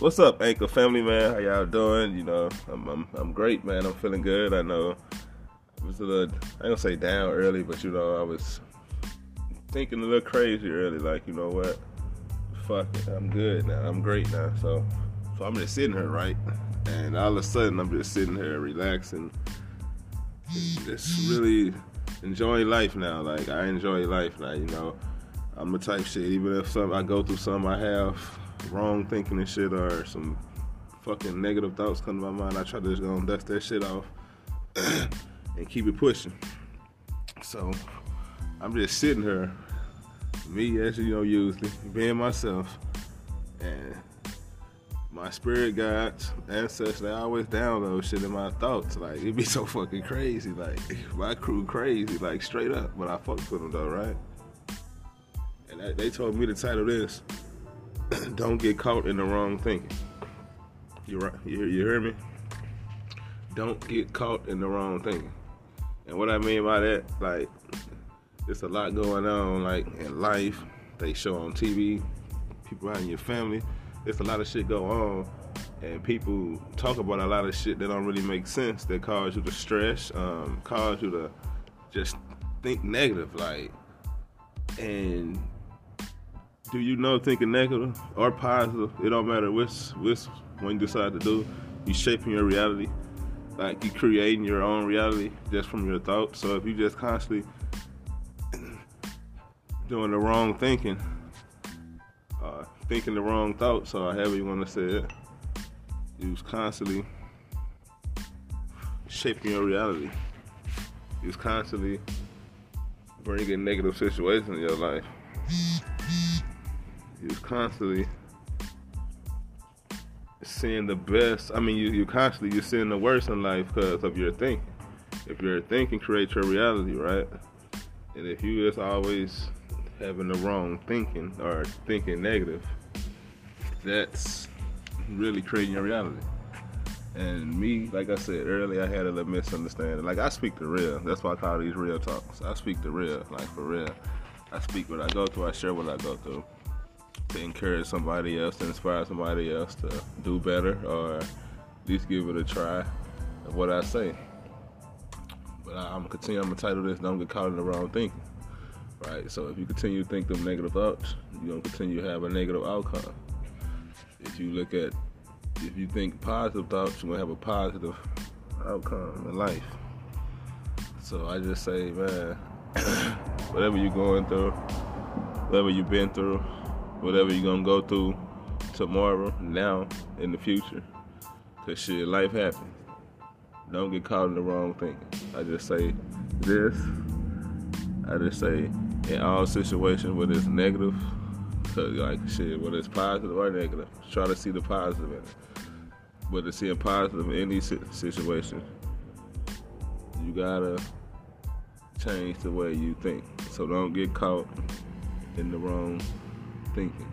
What's up, Anchor family, man? How y'all doing? You know, I'm great, man. I'm feeling good. I know I was a little, I don't say down early, but you know, I was thinking a little crazy early. Like, you know what? Fuck it. I'm good now. I'm great now. So I'm just sitting here, right? And all of a sudden, I'm just sitting here relaxing, just really enjoying life now. Like, I enjoy life now. You know, I'm the type shit. Even if I go through something, I have wrong thinking and shit, or some fucking negative thoughts come to my mind, I try to just go and dust that shit off and keep it pushing. So I'm just sitting here, me as you know, usually being myself, and my spirit guides, ancestors, they always download shit in my thoughts. Like, it be so fucking crazy. Like, my crew crazy, like, straight up. But I fucked with them though, right? And they told me to title this, "Don't get caught in the wrong thinking." You right? You hear me? Don't get caught in the wrong thinking. And what I mean by that, like, there's a lot going on, like, in life. They show on TV, people out in your family. There's a lot of shit going on, and people talk about a lot of shit that don't really make sense, that cause you to stress, cause you to just think negative, like, and do you know thinking negative or positive, it don't matter which one you decide to do, you shaping your reality. Like, you creating your own reality just from your thoughts. So if you just constantly doing the wrong thinking, thinking the wrong thoughts, or however you want to say it, you was constantly shaping your reality. You was constantly bringing negative situations in your life. You're constantly seeing the best. I mean, you're seeing the worst in life because of your thinking. If your thinking creates your reality, right? And if you just always having the wrong thinking or thinking negative, that's really creating your reality. And me, like I said earlier, I had a little misunderstanding. Like, I speak the real. That's why I call these real talks. I speak the real, like, for real. I speak what I go through. I share what I go through, to encourage somebody else, to inspire somebody else to do better, or at least give it a try of what I say. But I'm going to title this, "Don't Get Caught in the Wrong Thinking." Right? So if you continue to think them negative thoughts, you're going to continue to have a negative outcome. If you think positive thoughts, you're going to have a positive outcome in life. So I just say, man, whatever you're going through, whatever you've been through, whatever you're gonna go through tomorrow, now, in the future, cause shit, life happens. Don't get caught in the wrong thinking. I just say in all situations, whether it's negative, cause like shit, whether it's positive or negative, try to see the positive in it. Whether seeing positive in any situation, you gotta change the way you think. So don't get caught in the wrong thinking.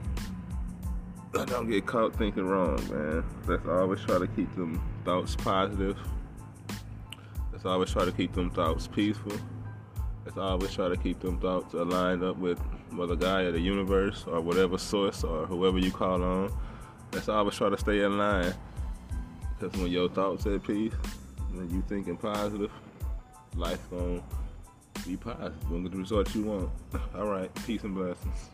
Don't get caught thinking wrong, man. Let's always try to keep them thoughts positive. Let's always try to keep them thoughts peaceful. Let's always try to keep them thoughts aligned up with Mother Gaia, the universe, or whatever source, or whoever you call on. Let's always try to stay in line, because when your thoughts at peace, when you thinking positive, life's gonna be positive. Gonna get the results you want. Alright, peace and blessings.